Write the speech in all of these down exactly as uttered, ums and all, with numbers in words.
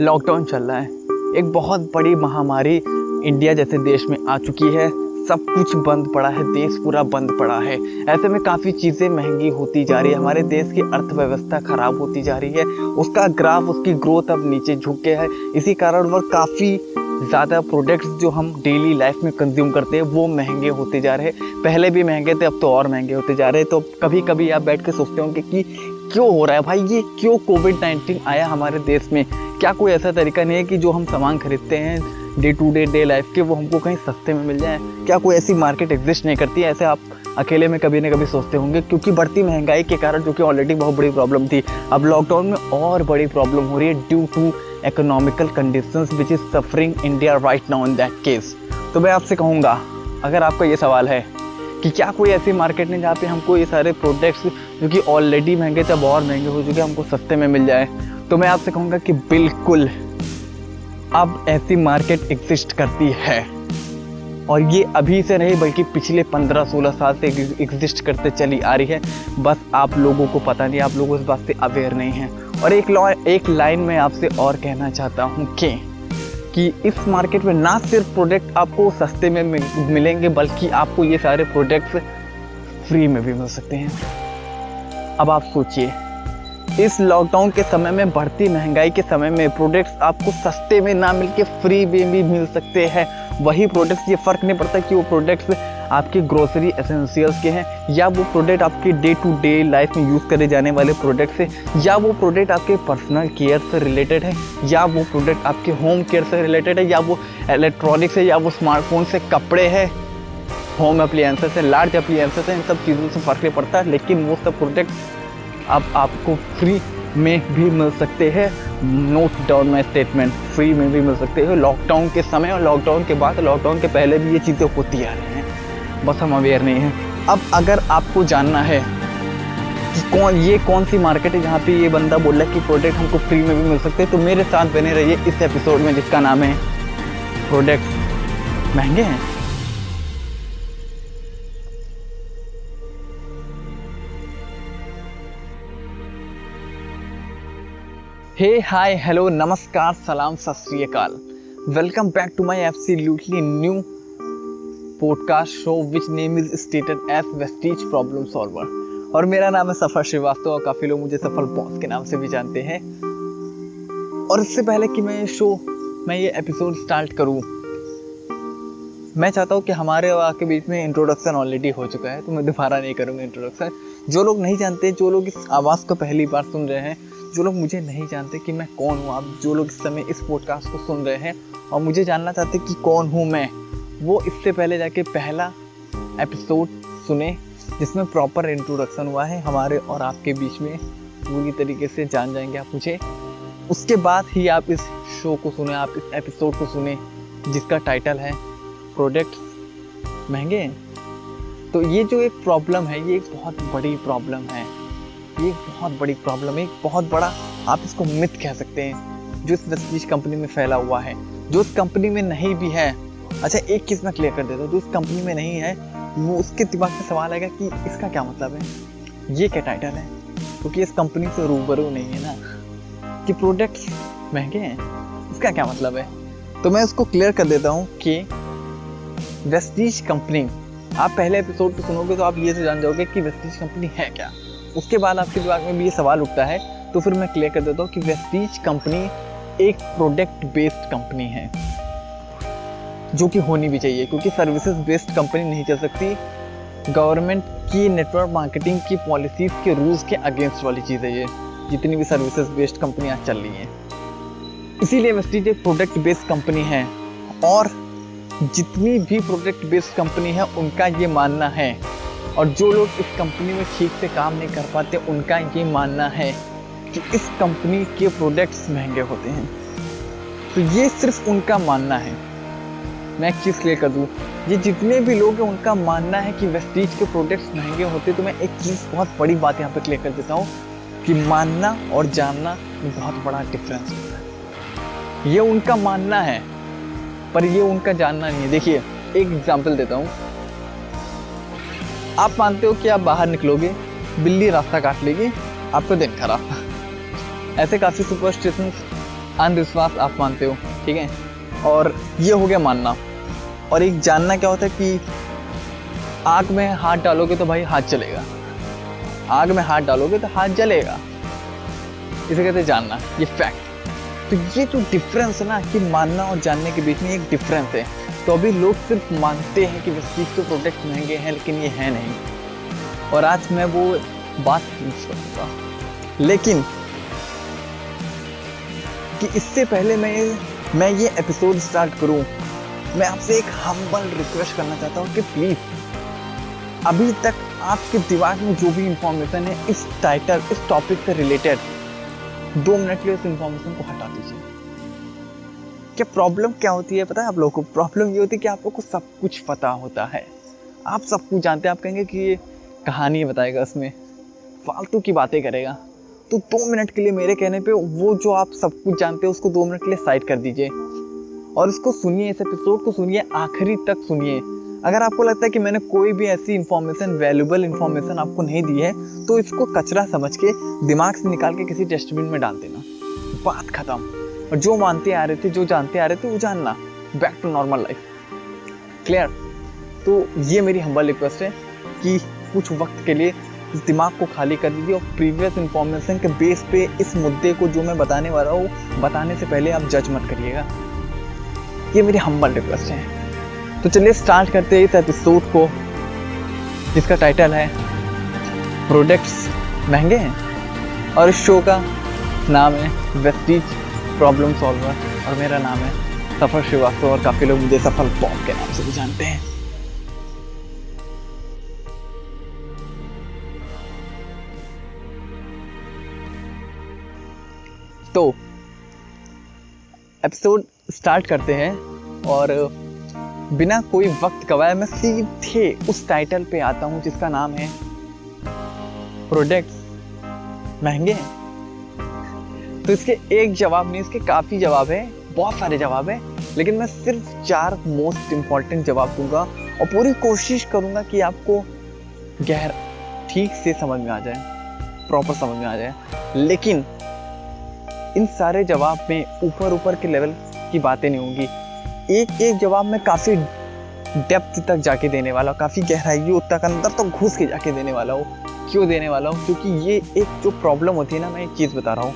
Lockdown चल रहा है, एक बहुत बड़ी महामारी इंडिया जैसे देश में आ चुकी है। सब कुछ बंद पड़ा है, देश पूरा बंद पड़ा है। ऐसे में काफ़ी चीज़ें महंगी होती जा रही है, हमारे देश की अर्थव्यवस्था ख़राब होती जा रही है, उसका ग्राफ, उसकी ग्रोथ अब नीचे झुक गया है। इसी कारण वह काफ़ी ज़्यादा प्रोडक्ट्स जो हम डेली लाइफ में कंज्यूम करते हैं वो महंगे होते जा रहे हैं। पहले भी महंगे थे, अब तो और महंगे होते जा रहे हैं। तो कभी कभी आप बैठ के सोचते होंगे कि क्यों हो रहा है भाई ये, क्यों कोविड नाइन्टीन आया हमारे देश में? क्या कोई ऐसा तरीका नहीं है कि जो हम सामान खरीदते हैं day to day day life के वो हमको कहीं सस्ते में मिल जाए? क्या कोई ऐसी मार्केट एग्जिस्ट नहीं करती है? ऐसे आप अकेले में कभी ना कभी सोचते होंगे, क्योंकि बढ़ती महंगाई के कारण, जो कि ऑलरेडी बहुत बड़ी प्रॉब्लम थी, अब लॉकडाउन में और बड़ी प्रॉब्लम हो रही है due to economical conditions which is suffering India right now in that case. तो मैं आपसे कहूँगा, अगर आपका ये सवाल है कि क्या कोई ऐसी मार्केट नहीं जहाँ पे हमको ये सारे प्रोडक्ट्स जो कि ऑलरेडी महंगे थे अब और महंगे हो चुके हमको सस्ते में मिल जाए, तो मैं आपसे कहूँगा कि बिल्कुल अब ऐसी मार्केट एग्जिस्ट करती है। और ये अभी से नहीं बल्कि पिछले पंद्रह सोलह साल से एग्जिस्ट करते चली आ रही है। बस आप लोगों को पता नहीं, आप लोग इस बात से अवेयर नहीं हैं। और एक लॉ एक लाइन में आपसे और कहना चाहता हूँ कि कि इस मार्केट में ना सिर्फ प्रोडक्ट आपको सस्ते में मिलेंगे, बल्कि आपको ये सारे प्रोडक्ट्स फ्री में भी मिल सकते हैं। अब आप सोचिए, इस लॉकडाउन के समय में, बढ़ती महंगाई के समय में प्रोडक्ट्स आपको सस्ते में ना मिलके फ्री में भी मिल सकते हैं। वही प्रोडक्ट्स, ये फ़र्क नहीं पड़ता कि वो प्रोडक्ट्स आपके ग्रोसरी एसेंशियल्स के हैं या वो प्रोडक्ट आपके डे टू डे लाइफ में यूज़ करे जाने वाले प्रोडक्ट्स हैं, या वो प्रोडक्ट आपके पर्सनल केयर से रिलेटेड है, या वो प्रोडक्ट आपके होम केयर से रिलेटेड है, या वो इलेक्ट्रॉनिक्स है, या वो स्मार्टफोन से कपड़े है, होम अप्लायंसेस है, लार्ज अप्लायंसेस है। इन सब चीज़ों से फ़र्क नहीं पड़ता, लेकिन वो सब प्रोडक्ट्स अब आपको फ्री में भी मिल सकते हैं। Note down my statement, free में भी मिल सकते हैं। लॉकडाउन के समय और लॉकडाउन के बाद, लॉकडाउन के पहले भी ये चीज़ें होती आ रही हैं, बस हम अवेयर नहीं हैं। अब अगर आपको जानना है कि कौन ये कौन सी मार्केट है जहाँ पे ये बंदा बोल रहा है कि प्रोडक्ट हमको फ्री में भी मिल सकते हैं, तो मेरे साथ बने रहिए इस एपिसोड में, जिसका नाम है प्रोडक्ट महंगे हैं। हे हाय हेलो नमस्कार सलाम सत श्री अकाल, welcome back to my absolutely new podcast show which name is stated as Vestige problem solver. और मेरा नाम है सफल श्रीवास्तव, और काफ़ी लोग मुझे सफल बॉस के नाम से भी जानते हैं। और इससे पहले कि मैं शो मैं ये एपिसोड स्टार्ट करूँ, मैं चाहता हूँ कि हमारे और आपके बीच में इंट्रोडक्शन ऑलरेडी हो चुका है, तो मैं दोबारा नहीं करूँगा इंट्रोडक्शन। जो लोग नहीं जानते, जो लोग इस आवाज़ को पहली बार सुन रहे हैं, जो लोग मुझे नहीं जानते कि मैं कौन हूँ, आप जो लोग इस समय इस पॉडकास्ट को सुन रहे हैं और मुझे जानना चाहते कि कौन हूँ मैं, वो इससे पहले जाके पहला एपिसोड सुने जिसमें प्रॉपर इंट्रोडक्शन हुआ है हमारे और आपके बीच में, पूरी तरीके से जान जाएंगे आप मुझे। उसके बाद ही आप इस शो को सुने, आप इस एपिसोड को सुने जिसका टाइटल है प्रोडक्ट्स महंगे हैं। तो ये जो एक प्रॉब्लम है, ये एक बहुत बड़ी प्रॉब्लम है, ये एक बहुत बड़ी प्रॉब्लम है, एक बहुत बड़ा, आप इसको मिथ कह सकते हैं, जो इस वेस्टीज कंपनी में फैला हुआ है, जो इस कंपनी में नहीं भी है। अच्छा, एक चीज़ मैं क्लियर कर देता हूँ, जो इस कंपनी में नहीं है वो, उसके दिमाग में सवाल आएगा कि इसका क्या मतलब है, ये क्या टाइटल है, क्योंकि इस कंपनी से रूबरू नहीं है ना कि प्रोडक्ट्स महंगे हैं, इसका क्या मतलब है। तो मैं उसको क्लियर कर देता हूँ कि वेस्टीज कंपनी, आप पहले एपिसोड को सुनोगे तो आप ये जान जाओगे कि वेस्टीज कंपनी है क्या। उसके बाद आपके दिमाग में भी ये सवाल उठता है, तो फिर मैं क्लियर कर देता हूँ कि वेस्टीज कंपनी एक प्रोडक्ट बेस्ड कंपनी है, जो कि होनी भी चाहिए, क्योंकि सर्विसेज बेस्ड कंपनी नहीं चल सकती। गवर्नमेंट की नेटवर्क मार्केटिंग की पॉलिसीज के रूल्स के अगेंस्ट वाली चीज़ है ये, जितनी भी सर्विसेज बेस्ड कंपनियाँ चल रही हैं। इसीलिए वेस्टीज एक प्रोडक्ट बेस्ड कंपनी है, और जितनी भी प्रोडक्ट बेस्ड कंपनी है उनका ये मानना है, और जो लोग इस कंपनी में ठीक से काम नहीं कर पाते उनका ये मानना है कि इस कंपनी के प्रोडक्ट्स महंगे होते हैं। तो ये सिर्फ उनका मानना है। मैं एक चीज़ क्लियर कर दूँ, ये जितने भी लोग हैं उनका मानना है कि वेस्टीज के प्रोडक्ट्स महंगे होते। तो मैं एक चीज़, बहुत बड़ी बात यहाँ पर क्लियर कर देता हूँ कि मानना और जानना में बहुत बड़ा डिफरेंस होता है। ये उनका मानना है, पर ये उनका जानना नहीं है। देखिए, एक एग्जाम्पल देता हूँ। आप मानते हो कि आप बाहर निकलोगे, बिल्ली रास्ता काट लेगी, आपको दिन खराब। ऐसे काफ़ी सुपरस्टिशंस अंधविश्वास आप मानते हो, ठीक है। और ये हो गया मानना। और एक जानना क्या होता है कि आग में हाथ डालोगे तो भाई हाथ चलेगा, आग में हाथ डालोगे तो हाथ जलेगा, इसे कहते हैं जानना, ये फैक्ट। तो ये जो डिफरेंस है ना कि मानना और जानने के बीच में एक डिफरेंस है। तो अभी लोग सिर्फ मानते हैं कि वेस्टीज के प्रोडक्ट महंगे हैं, लेकिन ये है नहीं। और आज मैं वो बात पूछ सकता, लेकिन कि इससे पहले मैं मैं ये एपिसोड स्टार्ट करूं, मैं आपसे एक हम्बल रिक्वेस्ट करना चाहता हूं कि प्लीज़ अभी तक आपके दिमाग में जो भी इंफॉर्मेशन है इस टाइटल, इस टॉपिक से रिलेटेड, दो मिनट के लिए उस इंफॉर्मेशन को हटा दीजिए। क्या प्रॉब्लम क्या होती है पता है आप लोगों को? प्रॉब्लम ये होती है कि आप लोगों को सब कुछ पता होता है, आप सब कुछ जानते हैं। आप कहेंगे कि ये कहानी बताएगा, इसमें फालतू की बातें करेगा। तो दो मिनट के लिए मेरे कहने पे वो जो आप सब कुछ जानते हो उसको दो मिनट के लिए साइड कर दीजिए और उसको सुनिए, इस एपिसोड को सुनिए, आखिरी तक सुनिए। अगर आपको लगता है कि मैंने कोई भी ऐसी इन्फॉर्मेशन, वैल्यूबल इन्फॉर्मेशन आपको नहीं दी है, तो इसको कचरा समझ के दिमाग से निकाल के किसी डस्टबिन में डाल देना, बात खत्म। और जो मानते आ रहे थे, जो जानते आ रहे थे, वो जानना, back to normal life, clear. तो ये मेरी हम्बल रिक्वेस्ट है कि कुछ वक्त के लिए इस दिमाग को खाली कर दीजिए और प्रीवियस इन्फॉर्मेशन के बेस पे इस मुद्दे को जो मैं बताने वाला हूँ, बताने से पहले आप जज मत करिएगा। ये मेरी हम्बल रिक्वेस्ट है। तो चलिए स्टार्ट करते हैं इस एपिसोड को, जिसका टाइटल है प्रोडक्ट्स महंगे हैं। और इस शो का नाम है वेस्टीज प्रॉब्लम सॉल्वर, और मेरा नाम है सफल श्रीवास्तव, और काफ़ी लोग मुझे सफल बॉब के नाम से भी जानते हैं। तो एपिसोड स्टार्ट करते हैं और बिना कोई वक्त गवाए मैं सीधे उस टाइटल पे आता हूं जिसका नाम है प्रोडक्ट्स महंगे हैं। तो इसके एक जवाब नहीं, इसके काफ़ी जवाब है, बहुत सारे जवाब है, लेकिन मैं सिर्फ चार मोस्ट इम्पॉर्टेंट जवाब दूंगा और पूरी कोशिश करूंगा कि आपको गहर ठीक से समझ में आ जाए, प्रॉपर समझ में आ जाए। लेकिन इन सारे जवाब में ऊपर ऊपर के लेवल की बातें नहीं होंगी। एक एक जवाब में काफ़ी डेप्थ तक जाके देने वाला हूँ, काफ़ी गहराइयों तक, अंदर तक तो घुस के जाके देने वाला हूँ। क्यों देने वाला हूँ? क्योंकि ये एक जो प्रॉब्लम होती है ना, मैं एक चीज़ बता रहा हूँ,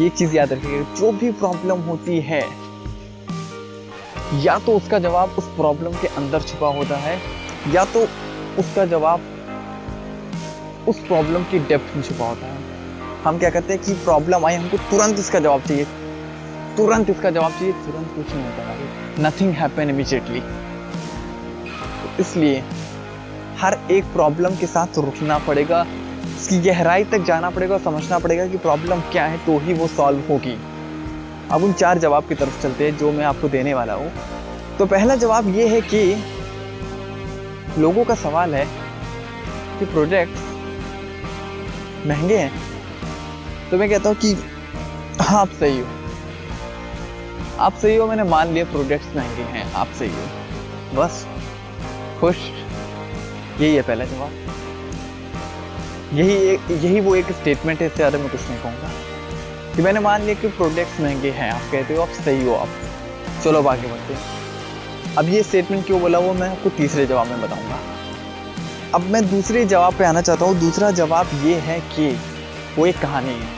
ये चीज़ याद रखिएगा, जो भी प्रॉब्लम होती है या तो उसका जवाब उस प्रॉब्लम के अंदर छुपा होता है, या तो उसका जवाब उस प्रॉब्लम की डेप्थ में छुपा होता है। हम क्या करते हैं कि प्रॉब्लम आई, हमको तुरंत इसका जवाब चाहिए, तुरंत इसका जवाब चाहिए, तुरंत कुछ नहीं होता है, नथिंग हैपन इमीडिएटली। इसलिए हर एक प्रॉब्लम के साथ रुकना पड़ेगा, उसकी गहराई तक जाना पड़ेगा और समझना पड़ेगा कि प्रॉब्लम क्या है, तो ही वो सॉल्व होगी। अब उन चार जवाब की तरफ चलते हैं जो मैं आपको देने वाला हूँ। तो पहला जवाब ये है कि लोगों का सवाल है कि प्रोडक्ट्स महंगे हैं। तो मैं कहता हूँ कि हाँ, आप सही हो, आप सही हो, मैंने मान लिया प्रोडक्ट्स महंगे हैं, आप सही हो, बस खुश। यही है पहला जवाब, यही यही वो एक स्टेटमेंट है, इससे ज़्यादा मैं कुछ नहीं कहूँगा कि मैंने मान लिया कि प्रोडक्ट्स महंगे हैं, आप कहते हो, आप सही हो, आप चलो अब आगे बढ़ते हैं। अब ये स्टेटमेंट क्यों बोला वो मैं आपको तीसरे जवाब में बताऊँगा। अब मैं दूसरे जवाब पर आना चाहता हूँ। दूसरा जवाब ये है कि वो एक कहानी है,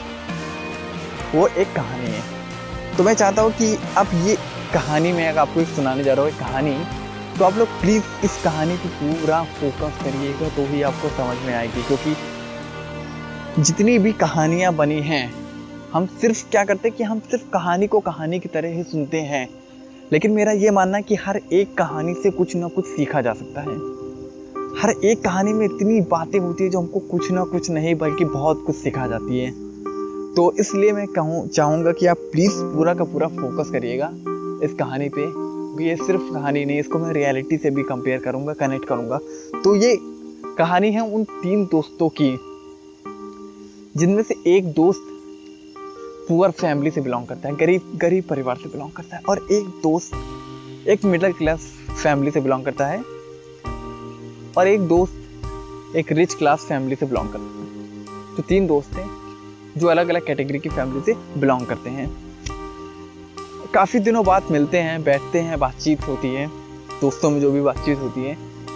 वो एक कहानी है। तो मैं चाहता हूँ कि अब ये कहानी मैं आपको एक सुनाने जा रहा हूँ, एक कहानी, तो आप लोग प्लीज़ इस कहानी पर पूरा फोकस करिएगा, तो ही आपको समझ में आएगी। क्योंकि जितनी भी कहानियाँ बनी हैं, हम सिर्फ क्या करते हैं कि हम सिर्फ कहानी को कहानी की तरह ही सुनते हैं, लेकिन मेरा ये मानना है कि हर एक कहानी से कुछ ना कुछ सीखा जा सकता है। हर एक कहानी में इतनी बातें होती है जो हमको कुछ ना कुछ नहीं बल्कि बहुत कुछ सिखा जाती है। तो इसलिए मैं कहूँ चाहूँगा कि आप प्लीज़ पूरा का पूरा फोकस करिएगा इस कहानी पे। ये सिर्फ कहानी नहीं, इसको मैं रियलिटी से भी कंपेयर करूँगा, कनेक्ट करूँगा। तो ये कहानी है उन तीन दोस्तों की, जिनमें से एक दोस्त पुअर फैमिली से बिलोंग करता है, गरीब गरीब परिवार से बिलोंग करता है, और एक दोस्त एक मिडिल क्लास फैमिली से बिलोंग करता है, और एक दोस्त एक रिच क्लास फैमिली से बिलोंग करता है। तो तीन दोस्त हैं जो अलग अलग कैटेगरी की फैमिली से बिलोंग करते हैं। काफ़ी दिनों बाद मिलते हैं, बैठते हैं, बातचीत होती है, दोस्तों में जो भी बातचीत होती है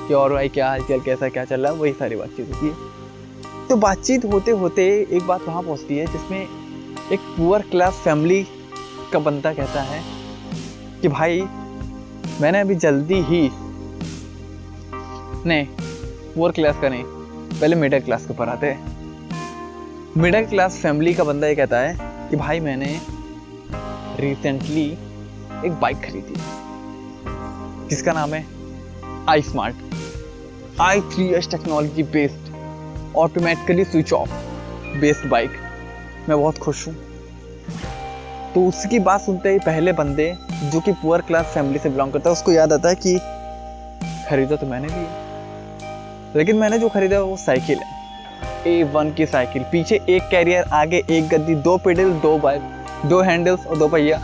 कि और भाई क्या हालचाल, कैसा क्या चल रहा है, वही सारी बातचीत होती है। तो बातचीत होते होते एक बात वहाँ पहुँचती है जिसमें एक पुअर क्लास फैमिली का बंदा कहता है कि भाई मैंने अभी जल्दी ही नहीं पुअर क्लास का नहीं पहले मिडिल क्लास के ऊपर आते हैं। मिडिल क्लास फैमिली का बंदा ये कहता है कि भाई मैंने रिसेंटली एक बाइक खरीदी जिसका नाम है iSmart, I three S technology based, automatically switch off based bike, मैं बहुत खुश हूँ। तो उसकी बात सुनते ही पहले बंदे जो कि पुअर क्लास फैमिली से बिलोंग करता है उसको याद आता है कि खरीदा तो मैंने भी है, लेकिन मैंने जो खरीदा वो साइकिल है, ए वन की साइकिल, पीछे एक कैरियर, आगे एक गद्दी, दो पेडल, दो बाइक, दो हैंडल्स और दो पहिया,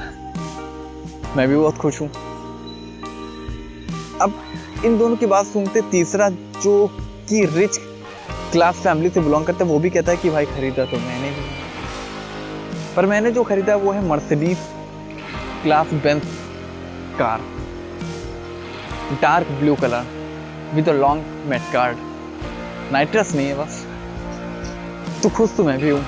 मैं भी बहुत खुश हूँ। अब इन दोनों की बात सुनते तीसरा जो कि रिच क्लास फैमिली से बिलोंग करता है वो भी कहता है कि भाई खरीदा तो मैंने भी, पर मैंने जो खरीदा वो है Mercedes class Benz car, dark blue colour with a long met card, nitrous नहीं है बस, तो खुश तो मैं भी हूँ।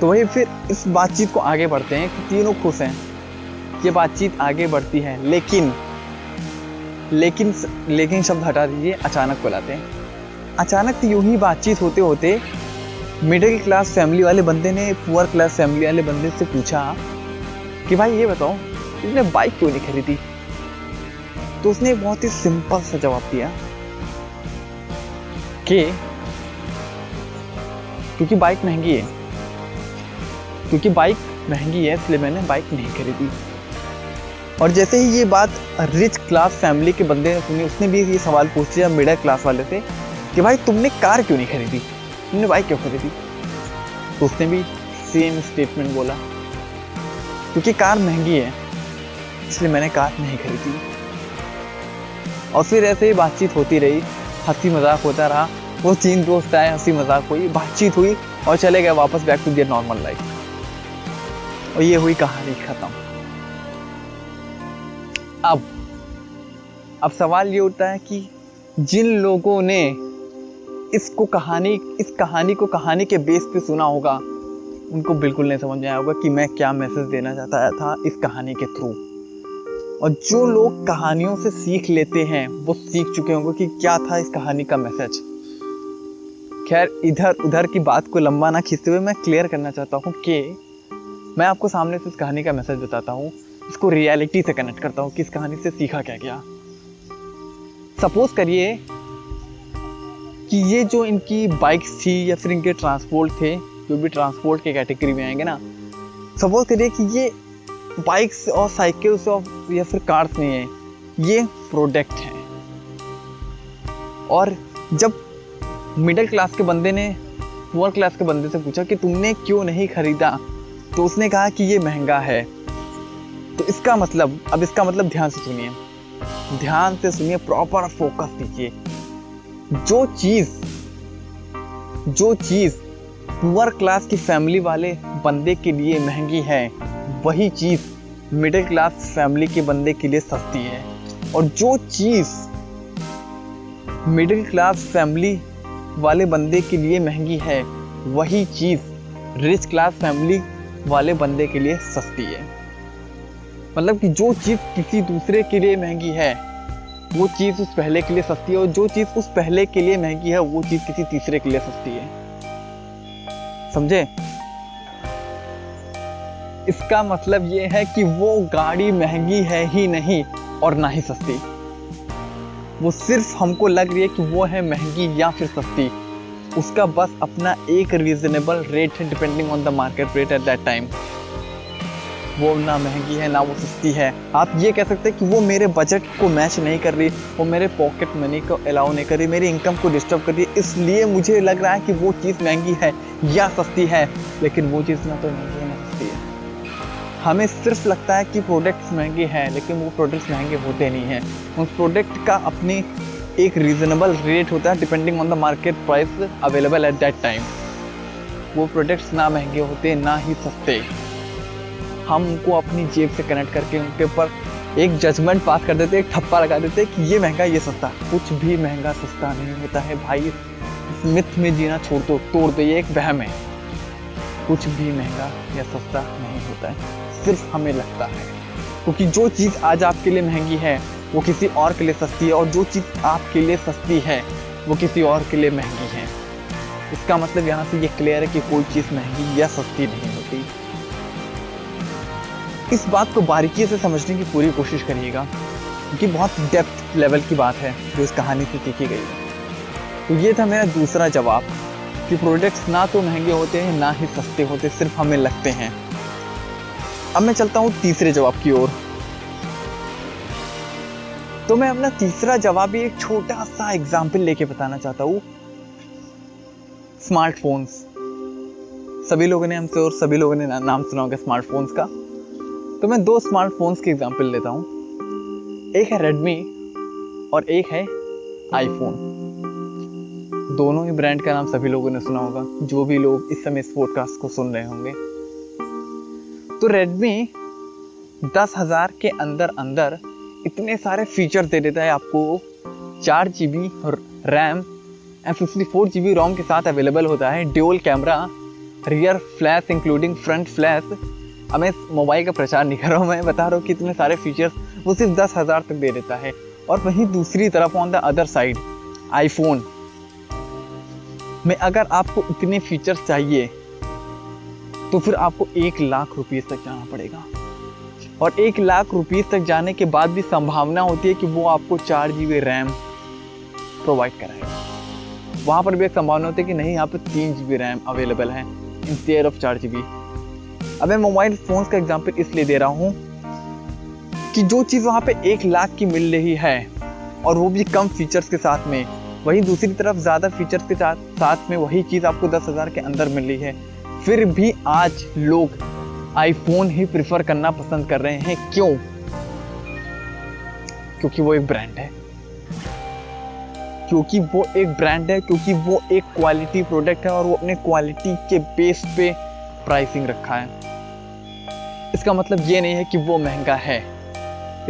तो वही फिर इस बातचीत को आगे बढ़ते हैं कि तीनों खुश हैं, ये बातचीत आगे बढ़ती है, लेकिन लेकिन लेकिन शब्द हटा दीजिए, अचानक को लाते हैं। अचानक यूं ही बातचीत होते होते मिडिल क्लास फैमिली वाले बंदे ने पुअर क्लास फैमिली वाले बंदे से पूछा कि भाई ये बताओ तुमने बाइक क्यों नहीं खरीदी। तो उसने बहुत ही सिंपल सा जवाब दिया कि क्योंकि बाइक महंगी है, क्योंकि बाइक महंगी है इसलिए मैंने बाइक नहीं खरीदी। और जैसे ही ये बात रिच क्लास फैमिली के बंदे ने सुनी, उसने भी ये सवाल पूछ लिया मिडिल क्लास वाले से कि भाई तुमने कार क्यों नहीं खरीदी, तुमने बाइक क्यों खरीदी। तो उसने भी सेम स्टेटमेंट बोला क्योंकि कार महंगी है इसलिए मैंने कार नहीं खरीदी। और फिर ऐसे ही बातचीत होती रही, हंसी मजाक होता रहा, वो तीन दोस्त आए, हंसी मजाक हुई, बातचीत हुई और चले गए वापस back to their normal life. और ये हुई कहानी खत्म। अब अब सवाल ये उठता है कि जिन लोगों ने इसको कहानी इस कहानी को कहानी के बेस पे सुना होगा उनको बिल्कुल नहीं समझ आया होगा कि मैं क्या मैसेज देना चाहता था इस कहानी के थ्रू। और जो लोग कहानियों से सीख लेते हैं वो सीख चुके होंगे कि क्या था इस कहानी का मैसेज। खैर इधर उधर की बात को लंबा ना खींचते हुए मैं क्लियर करना चाहता हूँ कि मैं आपको सामने से इस कहानी का मैसेज बताता हूँ, इसको रियलिटी से कनेक्ट करता हूँ कि इस कहानी से सीखा क्या गया। सपोज करिए कि ये जो इनकी बाइक्स थी या फिर इनके ट्रांसपोर्ट थे, जो भी ट्रांसपोर्ट के कैटेगरी में आएंगे ना, सपोज करिए कि ये बाइक्स और साइकिल्स और या फिर कार्स नहीं है, ये प्रोडक्ट हैं। और जब मिडिल क्लास के बंदे ने पुअर क्लास के बंदे से पूछा कि तुमने क्यों नहीं खरीदा, तो उसने कहा कि ये महंगा है। तो इसका मतलब अब इसका मतलब ध्यान से सुनिए, ध्यान से सुनिए, प्रॉपर फोकस दीजिए। जो चीज़ जो चीज़ पुअर क्लास की फैमिली वाले बंदे के लिए महंगी है वही चीज़ मिडिल क्लास फैमिली के बंदे के लिए सस्ती है। और जो चीज़ मिडिल क्लास फैमिली वाले बंदे के लिए महंगी है वही चीज़ रिच क्लास फैमिली वाले बंदे के लिए सस्ती है। मतलब कि जो चीज़ किसी दूसरे के लिए महंगी है वो चीज़ उस पहले के लिए सस्ती है, और जो चीज़ उस पहले के लिए महंगी है वो चीज़ किसी तीसरे के लिए सस्ती है। समझे? इसका मतलब ये है कि वो गाड़ी महंगी है ही नहीं और ना ही सस्ती, वो सिर्फ हमको लग रही है कि वो है महंगी या फिर सस्ती। उसका बस अपना एक रीजनेबल रेट है depending on the market rate at that time. वो ना महंगी है ना वो सस्ती है, आप ये कह सकते हैं कि वो मेरे बजट को मैच नहीं कर रही, वो मेरे पॉकेट मनी को अलाउ नहीं कर रही, मेरी इनकम को डिस्टर्ब कर रही है, इसलिए मुझे लग रहा है कि वो चीज़ महंगी है या सस्ती है। लेकिन वो चीज़ ना तो महंगी है ना सस्ती है। हमें सिर्फ लगता है कि प्रोडक्ट्स महंगे हैं लेकिन वो प्रोडक्ट्स महंगे होते नहीं हैं। उस प्रोडक्ट का अपनी एक रीज़नेबल रेट होता है depending on the market price available at that time. वो प्रोडक्ट्स ना महंगे होते ना ही सस्ते। हम उनको अपनी जेब से कनेक्ट करके उनके ऊपर एक जजमेंट पास कर देते, एक ठप्पा लगा देते कि ये महंगा ये सस्ता। कुछ भी महंगा सस्ता नहीं होता है भाई, इस मिथ में जीना छोड़ दो, तोड़ दो, ये एक वहम है। कुछ भी महंगा या सस्ता नहीं होता है, सिर्फ हमें लगता है, क्योंकि जो चीज़ आज आपके लिए महंगी है वो किसी और के लिए सस्ती है, और जो चीज़ आपके लिए सस्ती है वो किसी और के लिए महंगी है। इसका मतलब यहाँ से ये क्लियर है कि कोई चीज़ महंगी या सस्ती नहीं होती। इस बात को बारीकी से समझने की पूरी कोशिश करिएगा, क्योंकि बहुत डेप्थ लेवल की बात है जो इस कहानी से सीखी गई है। तो ये था मेरा दूसरा जवाब कि प्रोडक्ट्स ना तो महंगे होते हैं ना ही सस्ते होते, सिर्फ हमें लगते हैं। अब मैं चलता हूँ तीसरे जवाब की ओर। तो मैं अपना तीसरा जवाब भी एक छोटा सा एग्जाम्पल लेके बताना चाहता हूँ। स्मार्टफोन्स, सभी लोगों ने हमसे और सभी लोगों ने ना, नाम सुना होगा स्मार्टफोन्स का। तो मैं दो स्मार्टफोन्स की एग्जाम्पल लेता हूँ, एक है रेडमी और एक है आईफोन। दोनों ही ब्रांड का नाम सभी लोगों ने सुना होगा, जो भी लोग इस समय इस पॉडकास्ट को सुन रहे होंगे। तो रेडमी दस हज़ार के अंदर अंदर इतने सारे फीचर दे देता है आपको, चार G B RAM fifty four GB ROM के साथ अवेलेबल होता है, dual camera, rear flash including front flash. अब मैं मोबाइल का प्रचार नहीं कर रहा हूँ, मैं बता रहा हूँ कि इतने सारे फीचर्स वो सिर्फ दस हज़ार तक दे देता है। और वहीं दूसरी तरफ on the other side iPhone में अगर आपको इतने फीचर्स चाहिए तो फिर आपको एक लाख रुपये तक जाना पड़ेगा, और एक लाख रुपये तक जाने के बाद भी संभावना होती है कि वो आपको चार जी बी रैम प्रोवाइड कराएगा। वहाँ पर भी एक संभावना होती है कि नहीं यहाँ पर तीन जी बी रैम अवेलेबल है इंस्टेड ऑफ चार जी बी। अब मैं मोबाइल फोन्स का एग्जाम्पल इसलिए दे रहा हूँ कि जो चीज़ वहाँ पे एक लाख की मिल रही है और वो भी कम फीचर्स के साथ में, वहीं दूसरी तरफ ज़्यादा फीचर्स के साथ साथ में वही चीज़ आपको दस हज़ार के अंदर मिल रही है, फिर भी आज लोग आईफोन ही प्रिफर करना पसंद कर रहे हैं। क्यों? क्योंकि वो एक ब्रांड है, क्योंकि वो एक ब्रांड है, क्योंकि वो एक क्वालिटी प्रोडक्ट है, और वो अपने क्वालिटी के बेस पे प्राइसिंग रखा है। इसका मतलब ये नहीं है कि वो महंगा है,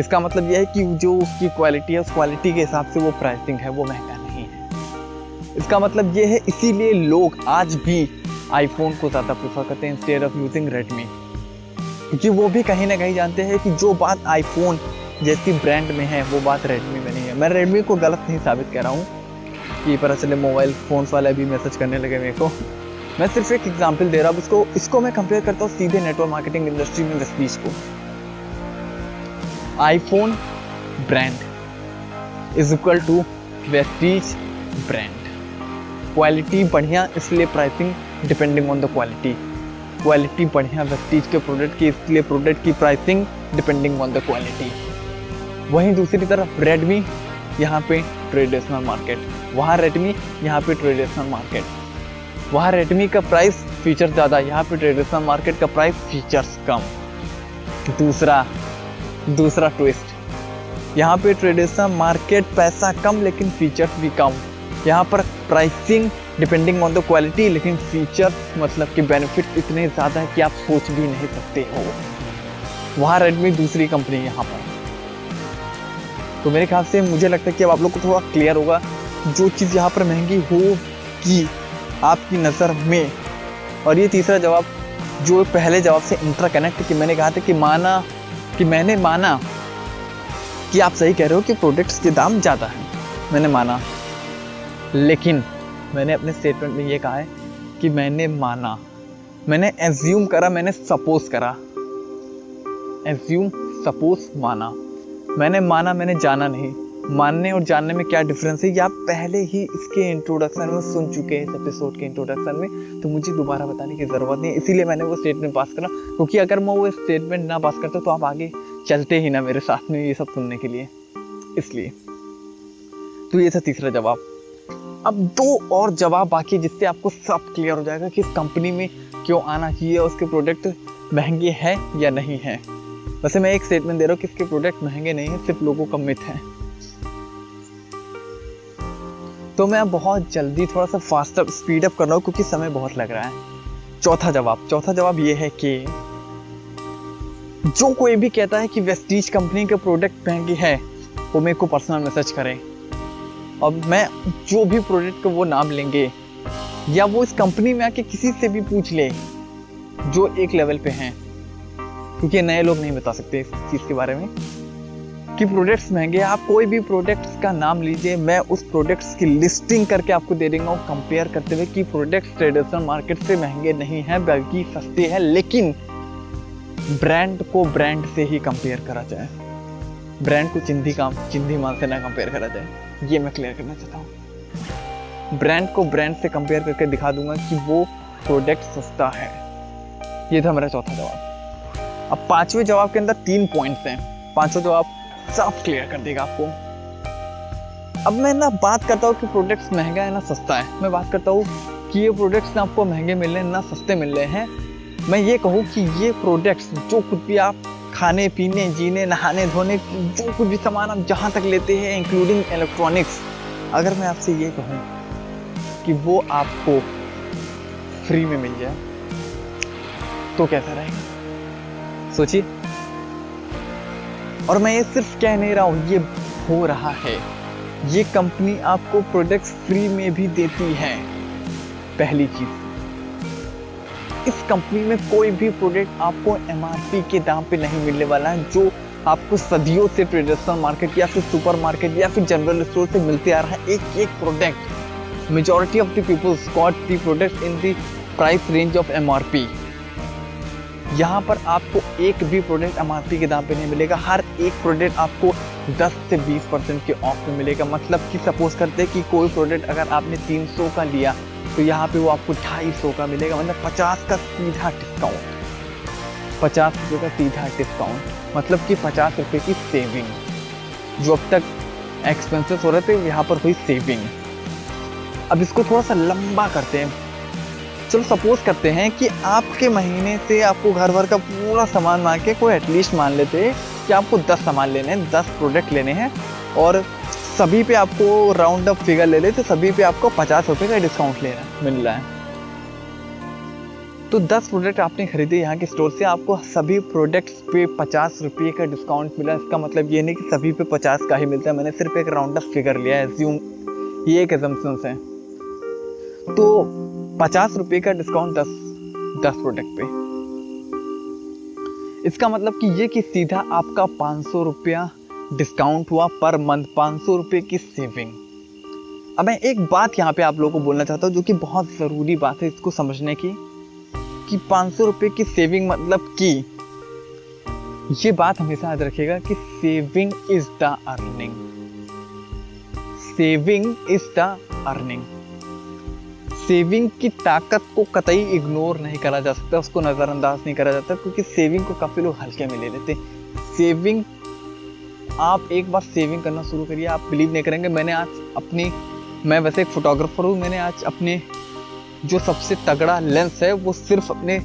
इसका मतलब ये है कि जो उसकी क्वालिटी है उस क्वालिटी के हिसाब से वो प्राइसिंग है, वो महंगा नहीं है। इसका मतलब ये है, इसीलिए लोग आज भी आईफोन को ज़्यादा प्रेफर करते हैं इंस्टेड ऑफ यूजिंग रेडमी, क्योंकि वो भी कहीं ना कहीं जानते हैं कि जो बात आईफोन जैसी ब्रांड में है वो बात रेडमी में नहीं है। मैं रेडमी को गलत नहीं साबित कर रहा हूँ कि पता चले मोबाइल फ़ोन्स वाले भी मैसेज करने लगे मेरे को, मैं सिर्फ एक एग्जांपल दे रहा हूँ। इसको इसको मैं कंपेयर करता हूँ सीधे नेटवर्क मार्केटिंग इंडस्ट्री में वेस्टीज को। IPhone brand is equal to Vestige brand. Quality बढ़िया, इसलिए pricing depending on the quality. Quality बढ़िया वेस्टीज के प्रोडक्ट की, इसलिए प्रोडक्ट की pricing depending on the quality. वहीं दूसरी तरफ रेडमी, यहाँ पे ट्रेडिशनल मार्केट, वहाँ रेडमी, यहाँ पे ट्रेडिशनल मार्केट। वहाँ रेडमी का प्राइस फीचर्स ज़्यादा, यहाँ पे ट्रेडिशनल मार्केट का प्राइस फीचर्स कम। दूसरा दूसरा ट्विस्ट, यहाँ पे ट्रेडिशनल मार्केट पैसा कम लेकिन फीचर्स भी कम, यहाँ पर pricing depending on the quality लेकिन फीचर्स मतलब कि बेनिफिट इतने ज़्यादा है कि आप सोच भी नहीं सकते हो। वहाँ रेडमी दूसरी कंपनी यहाँ पर। तो मेरे ख्याल से मुझे लगता है कि अब आप लोग को थोड़ा क्लियर होगा, जो चीज़ यहाँ पर महंगी होगी आपकी नज़र में। और ये तीसरा जवाब जो पहले जवाब से इंटरकनेक्ट, कि मैंने कहा था कि माना कि मैंने माना कि आप सही कह रहे हो कि प्रोडक्ट्स के दाम ज़्यादा हैं, मैंने माना, लेकिन मैंने अपने स्टेटमेंट में ये कहा है कि मैंने माना, मैंने एज्यूम करा, मैंने सपोज करा, एज्यूम सपोज माना, मैंने माना, मैंने जाना नहीं। मानने और जानने में क्या डिफरेंस है, ये आप पहले ही इसके इंट्रोडक्शन में सुन चुके हैं, इस एपिसोड के इंट्रोडक्शन में, तो मुझे दोबारा बताने की ज़रूरत नहीं है। इसीलिए मैंने वो स्टेटमेंट पास करा, क्योंकि अगर मैं वो स्टेटमेंट ना पास करता तो आप आगे चलते ही ना मेरे साथ में ये सब सुनने के लिए, इसलिए। तो ये था तीसरा जवाब। अब दो और जवाब बाकी, जिससे आपको सब क्लियर हो जाएगा कि इस कंपनी में क्यों आना चाहिए, उसके प्रोडक्ट महंगे हैं या नहीं हैं। वैसे मैं एक स्टेटमेंट दे रहा हूँ कि इसके प्रोडक्ट महंगे नहीं हैं, सिर्फ लोगों का मिथ है। तो मैं बहुत जल्दी थोड़ा सा फास्ट अप स्पीड अप कर रहा हूँ क्योंकि समय बहुत लग रहा है। चौथा जवाब चौथा जवाब ये है कि जो कोई भी कहता है कि वेस्टीज कंपनी का प्रोडक्ट महंगी है वो मेरे को पर्सनल मैसेज करें और मैं जो भी प्रोडक्ट का वो नाम लेंगे या वो इस कंपनी में आके किसी से भी पूछ ले जो एक लेवल पे हैं, क्योंकि नए लोग नहीं बता सकते इस चीज़ के बारे में कि प्रोडक्ट्स महंगे। आप कोई भी प्रोडक्ट्स का नाम लीजिए, मैं उस प्रोडक्ट्स की लिस्टिंग करके आपको दे दूंगा और कंपेयर करते हुए कि प्रोडक्ट्स ट्रेडिशनल मार्केट से महंगे नहीं हैं बल्कि सस्ते हैं, लेकिन ब्रांड को ब्रांड से ही कंपेयर करा जाए, ब्रांड को चिंदी काम चिंदी मान से ना कंपेयर करा जाए। ये मैं क्लियर करना चाहता हूँ, ब्रांड को ब्रांड से कंपेयर करके दिखा दूंगा कि वो प्रोडक्ट सस्ता है। ये था मेरा चौथा जवाब। अब पांचवें जवाब के अंदर तीन पॉइंट्स हैं, पांचों जवाब साफ क्लियर कर देगा आपको। अब मैं ना बात करता हूँ कि प्रोडक्ट्स महंगा है ना सस्ता है, मैं बात करता हूँ कि ये प्रोडक्ट्स ना आपको महंगे मिल रहे हैं ना सस्ते मिल रहे हैं। मैं ये कहूँ कि ये प्रोडक्ट्स जो कुछ भी आप खाने पीने जीने नहाने धोने जो कुछ भी सामान आप जहाँ तक लेते हैं इंक्लूडिंग इलेक्ट्रॉनिक्स, अगर मैं आपसे ये कहूँ कि वो आपको फ्री में मिल जाए तो कैसा रहेगा, सोचिए। और मैं ये सिर्फ कह नहीं रहा हूँ, ये हो रहा है, ये कंपनी आपको प्रोडक्ट्स फ्री में भी देती है। पहली चीज़, इस कंपनी में कोई भी प्रोडक्ट आपको एमआरपी के दाम पे नहीं मिलने वाला है जो आपको सदियों से ट्रेडिशनल मार्केट या फिर सुपरमार्केट या फिर जनरल स्टोर से मिलते आ रहा है। एक एक product, majority of the peoples got the product in the price range of MRP. यहाँ पर आपको एक भी प्रोडक्ट एमआरपी के दाम पे नहीं मिलेगा, हर एक प्रोडक्ट आपको दस से बीस परसेंट के ऑफ में मिलेगा। मतलब कि सपोज करते हैं कि कोई प्रोडक्ट अगर आपने तीन सौ का लिया तो यहाँ पे वो आपको दो सौ पचास का मिलेगा, मतलब पचास का सीधा डिस्काउंट, पचास रुपये का सीधा डिस्काउंट, मतलब कि पचास रुपये की सेविंग। जो अब तक एक्सपेंसेस हो रहे थे यहाँ पर हुई सेविंग। अब इसको थोड़ा सा लंबा करते हैं, चलो सपोज करते हैं कि आपके महीने से आपको घर भर का पूरा सामान मांग के कोई एटलीस्ट मान लेते हैं कि आपको दस सामान लेने हैं, दस प्रोडक्ट लेने हैं और सभी पे आपको राउंड अप फिगर ले लेते, सभी पे आपको पचास रुपये का डिस्काउंट लेना मिल रहा है। तो दस प्रोडक्ट आपने खरीदे यहाँ के स्टोर से, आपको सभी प्रोडक्ट्स पे पचास रुपये का डिस्काउंट मिला। इसका मतलब ये नहीं कि सभी पे पचास का ही मिलता है, मैंने सिर्फ एक राउंड अप फिगर लिया है, एज्यूम, ये एक एजम्पशंस है। तो पचास रुपये का डिस्काउंट दस दस प्रोडक्ट पे, इसका मतलब कि ये कि सीधा आपका पाँच सौ रुपया डिस्काउंट हुआ पर मंथ, पाँच सौ रुपये की सेविंग। अब मैं एक बात यहाँ पे आप लोगों को बोलना चाहता हूँ जो कि बहुत ज़रूरी बात है इसको समझने की, कि पाँच सौ रुपये की सेविंग मतलब कि ये बात हमेशा याद रखिएगा कि saving is the earning, saving is the earning. Saving की ताकत को कतई इग्नोर नहीं करा जा सकता, उसको नज़रअंदाज नहीं करा जाता, क्योंकि सेविंग को काफ़ी लोग हल्के में ले लेते हैं। सेविंग, आप एक बार सेविंग करना शुरू करिए, आप बिलीव नहीं करेंगे। मैंने आज अपनी, मैं वैसे एक फ़ोटोग्राफ़र हूँ, मैंने आज अपने जो सबसे तगड़ा लेंस है वो सिर्फ अपने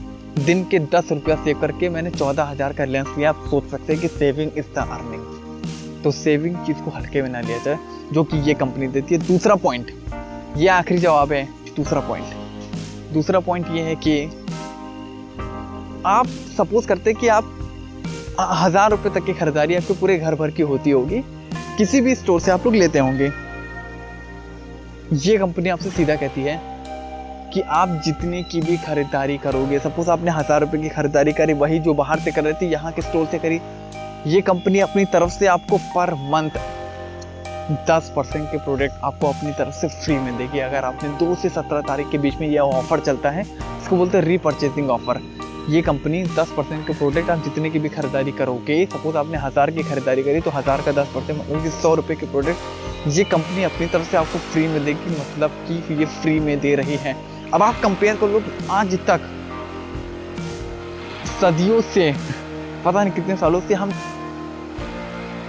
दिन के दस रुपया सेव करके मैंने चौदह हज़ार का लेंस लिया। आप सोच सकते हैं कि सेविंग इज़ द अर्निंग। तो सेविंग चीज़ को हल्के में ना लिया जाए जो कि ये कंपनी देती है। दूसरा पॉइंट, ये आखिरी जवाब है, दूसरा पॉइंट दूसरा पॉइंट ये है कि आप सपोज करते कि आप हज़ार रुपये तक की खरीदारी आपके पूरे घर भर की होती होगी, किसी भी स्टोर से आप लोग लेते होंगे, ये कंपनी आपसे सीधा कहती है कि आप जितने की भी खरीदारी करोगे, सपोज आपने हज़ार रुपये की खरीदारी करी, वही जो बाहर से कर रही थी यहाँ के स्टोर से करी, ये कंपनी अपनी तरफ से आपको पर मंथ दस परसेंट के प्रोडक्ट आपको अपनी तरफ से फ्री में देगी। अगर आपने दो से सत्रह तारीख के बीच में यह ऑफर चलता है, इसको बोलते हैं रीपरचेसिंग ऑफर। ये कंपनी दस परसेंट के प्रोडक्ट आप जितने की भी खरीदारी करोगे, सपोज आपने हज़ार की खरीदारी करी तो हज़ार का दस परसेंट मतलब सौ रुपये के प्रोडक्ट ये कंपनी अपनी तरफ से आपको फ्री में देगी, मतलब कि ये फ्री में दे रही है। अब आप कंपेयर कर लो, आज तक सदियों से, पता नहीं कितने सालों से हम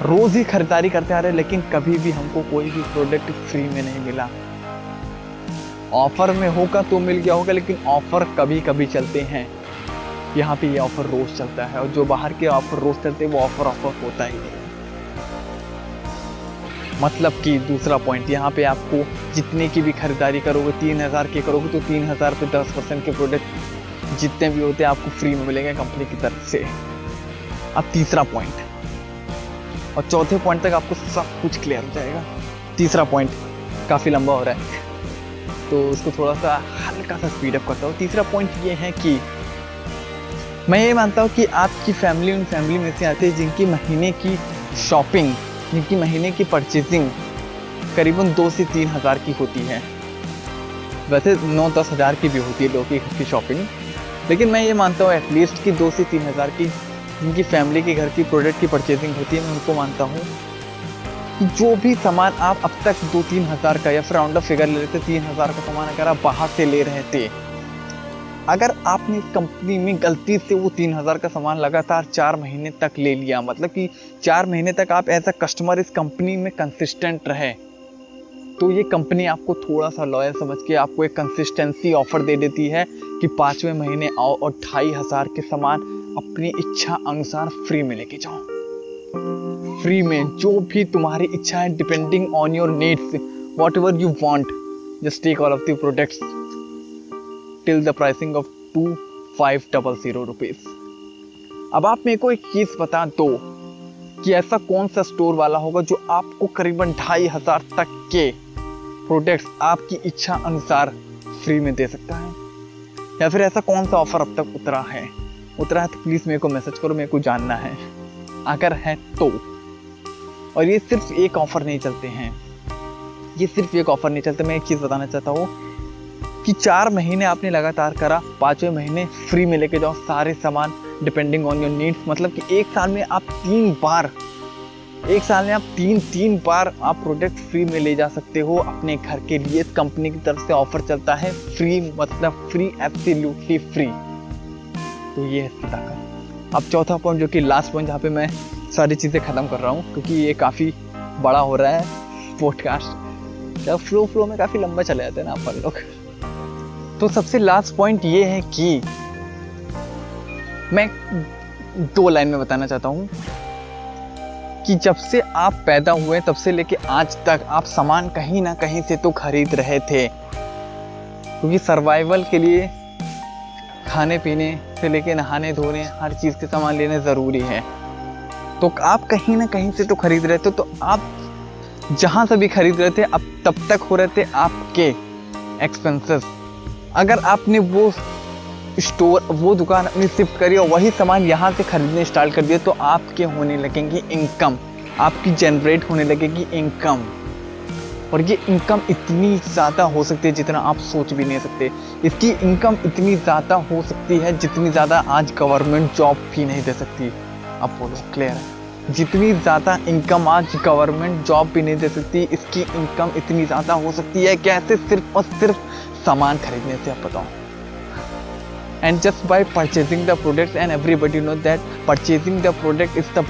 रोज़ ही खरीदारी करते आ रहे, लेकिन कभी भी हमको कोई भी प्रोडक्ट फ्री में नहीं मिला। ऑफ़र में होगा तो मिल गया होगा, लेकिन ऑफ़र कभी कभी चलते हैं, यहाँ पे ये ऑफ़र रोज़ चलता है और जो बाहर के ऑफ़र रोज़ चलते हैं वो ऑफ़र ऑफ़र होता ही नहीं। मतलब कि दूसरा पॉइंट, यहाँ पे आपको जितने की भी खरीदारी करोगे, तीन हज़ार की करोगे तो तीन हज़ार पे दस परसेंट के प्रोडक्ट जितने भी होते हैं आपको फ्री में मिलेंगे कंपनी की तरफ से। अब तीसरा पॉइंट, और चौथे पॉइंट तक आपको सब कुछ क्लियर हो जाएगा। तीसरा पॉइंट काफ़ी लंबा हो रहा है तो उसको थोड़ा सा हल्का सा स्पीडअप करता हूँ। तीसरा पॉइंट ये है कि मैं ये मानता हूँ कि आपकी फैमिली उन फैमिली में से आती है जिनकी महीने की शॉपिंग, जिनकी महीने की परचेजिंग करीबन दो से तीन हज़ार की होती है। वैसे नौ दस हज़ार की भी होती है लोगों की शॉपिंग, लेकिन मैं ये मानता हूँ एटलीस्ट कि दो से तीन हज़ार की जिनकी फैमिली के घर की प्रोडक्ट की परचेजिंग होती है, मैं उनको मानता हूँ कि जो भी सामान आप अब तक दो तीन हज़ार का या फिर राउंड ऑफ फिगर ले लेते तीन हज़ार का सामान अगर आप बाहर से ले रहे थे, अगर आपने इस कंपनी में गलती से वो तीन हज़ार का सामान लगातार चार महीने तक ले लिया, मतलब कि चार महीने तक आप एज अ कस्टमर इस कंपनी में कंसिस्टेंट रहे, तो ये कंपनी आपको थोड़ा सा लॉयल समझ के आपको एक कंसिस्टेंसी ऑफर दे देती है कि पाँचवें महीने आओ और ढाई हज़ार के सामान अपनी इच्छा अनुसार फ्री में लेके जाओ। फ्री में जो भी तुम्हारी इच्छा है, depending on your needs, whatever you want, just take all of the products till the pricing of two five double zero rupees. अब आप मेरे को एक चीज़ बता दो कि ऐसा कौन सा स्टोर वाला होगा जो आपको करीबन ढाई हज़ार तक के प्रोडक्ट्स आपकी इच्छा अनुसार फ्री में दे सकता है, या फिर ऐसा कौन सा ऑफर अब तक उतरा है। उतरा है तो प्लीज़ मेरे को मैसेज करो, मेरे को जानना है अगर है तो। और ये सिर्फ एक ऑफ़र नहीं चलते हैं, ये सिर्फ एक ऑफ़र नहीं चलते। मैं एक चीज़ बताना चाहता हूँ कि चार महीने आपने लगातार करा, पाँचवें महीने फ्री में लेके जाओ सारे सामान डिपेंडिंग ऑन योर नीड्स, मतलब कि एक साल में आप तीन बार एक साल में आप तीन तीन बार आप प्रोडक्ट फ्री में ले जा सकते हो अपने घर के लिए। इस कंपनी की तरफ से ऑफर चलता है, फ्री मतलब फ्री, एब्सोल्युटली फ्री। तो ये है ताकत। अब चौथा पॉइंट जो कि लास्ट पॉइंट, जहाँ पे मैं सारी चीज़ें ख़त्म कर रहा हूँ क्योंकि ये काफ़ी बड़ा हो रहा है पॉडकास्ट, क्या फ्लो फ्लो में काफ़ी लंबा चले जाते हैं ना अपन लोग। तो सबसे लास्ट पॉइंट ये है कि मैं दो लाइन में बताना चाहता हूँ कि जब से आप पैदा हुए तब से लेके आज तक आप सामान कहीं ना कहीं से तो खरीद रहे थे, क्योंकि सर्वाइवल के लिए खाने पीने से लेके नहाने धोने हर चीज़ के सामान लेने ज़रूरी है, तो आप कहीं ना कहीं से तो खरीद रहे थे। तो आप जहाँ से भी खरीद रहे थे अब तब तक हो रहे थे आपके एक्सपेंसेस। अगर आपने वो स्टोर वो दुकान अपनी शिफ्ट करी और वही सामान यहाँ से खरीदने स्टार्ट कर दिया, तो आपके होने लगेंगी इनकम, आपकी जनरेट होने लगेगी इनकम। और ये इनकम इतनी ज़्यादा हो सकती है जितना आप सोच भी नहीं सकते। इसकी इनकम इतनी ज़्यादा हो सकती है जितनी ज़्यादा आज गवर्नमेंट जॉब भी नहीं दे सकती। अब बोलो क्लियर है, जितनी ज़्यादा इनकम आज गवर्नमेंट जॉब भी नहीं दे सकती, इसकी इनकम इतनी ज़्यादा हो सकती है। कैसे? सिर्फ और सिर्फ सामान खरीदने से। आप बताओ, and just by purchasing the product, and everybody know that purchasing the product is the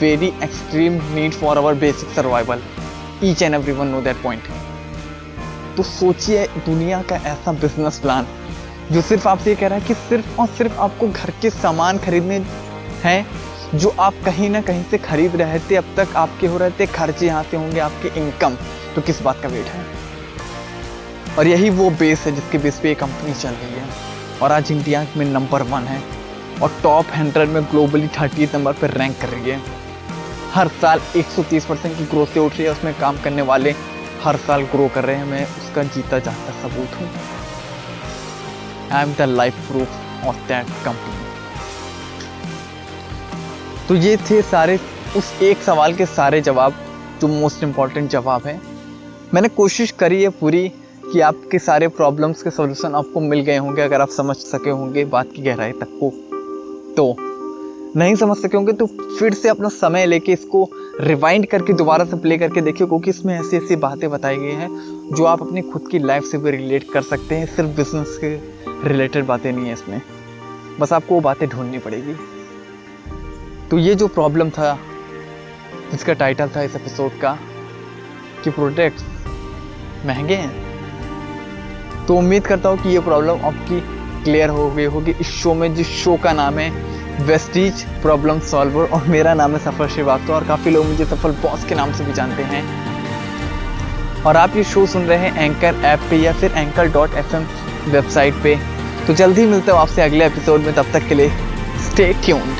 very extreme need for our basic survival, each and every one know that point. तो सोचिए दुनिया का ऐसा बिजनेस प्लान जो सिर्फ आपसे ये कह रहा है कि सिर्फ और सिर्फ आपको घर के सामान खरीदने हैं जो आप कहीं ना कहीं से खरीद रहे थे अब तक, आपके हो रहे थे खर्चे, यहाँ से होंगे आपके इनकम। तो किस बात का वेट है? और यही वो बेस है जिसके बेस पे ये कंपनी चल रही है, और आज इंडिया में नंबर वन है और टॉप हंड्रेड में ग्लोबली थर्टी नंबर पर रैंक कर रही है। हर साल एक सौ तीस परसेंट की ग्रोथ से उठ रही है, उसमें काम करने वाले हर साल ग्रो कर रहे हैं। मैं उसका जीता जागता सबूत हूँ। I am the life proof of that company. तो ये थे सारे उस एक सवाल के सारे जवाब जो मोस्ट इम्पॉर्टेंट जवाब है। मैंने कोशिश करी है पूरी कि आपके सारे प्रॉब्लम्स के सॉल्यूशन आपको मिल गए होंगे अगर आप समझ सके होंगे बात की गहराई तक को। तो नहीं समझ सके होंगे तो फिर से अपना समय लेके इसको रिवाइंड करके दोबारा से प्ले करके देखिए, क्योंकि इसमें ऐसी ऐसी बातें बताई गई हैं जो आप अपनी खुद की लाइफ से भी रिलेट कर सकते हैं। सिर्फ बिजनेस के रिलेटेड बातें नहीं है इसमें, बस आपको वो बातें ढूंढनी पड़ेगी। तो ये जो प्रॉब्लम था जिसका टाइटल था इस एपिसोड का कि प्रोडक्ट्स महंगे हैं, तो उम्मीद करता हूँ कि ये प्रॉब्लम आपकी क्लियर हो गई होगी। इस शो में, जिस शो का नाम है वेस्टीज प्रॉब्लम सॉल्वर, और मेरा नाम है सफल श्रीवास्तव, और काफ़ी लोग मुझे सफल बॉस के नाम से भी जानते हैं। और आप ये शो सुन रहे हैं एंकर ऐप पे या फिर anchor dot F M website पे। तो जल्द ही मिलता हूँ आपसे अगले एपिसोड में, तब तक के लिए stay tuned.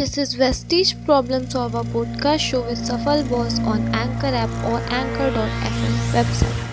This is Vestige Problem Solver podcast show with Safal Boss on Anchor app or anchor dot f m website.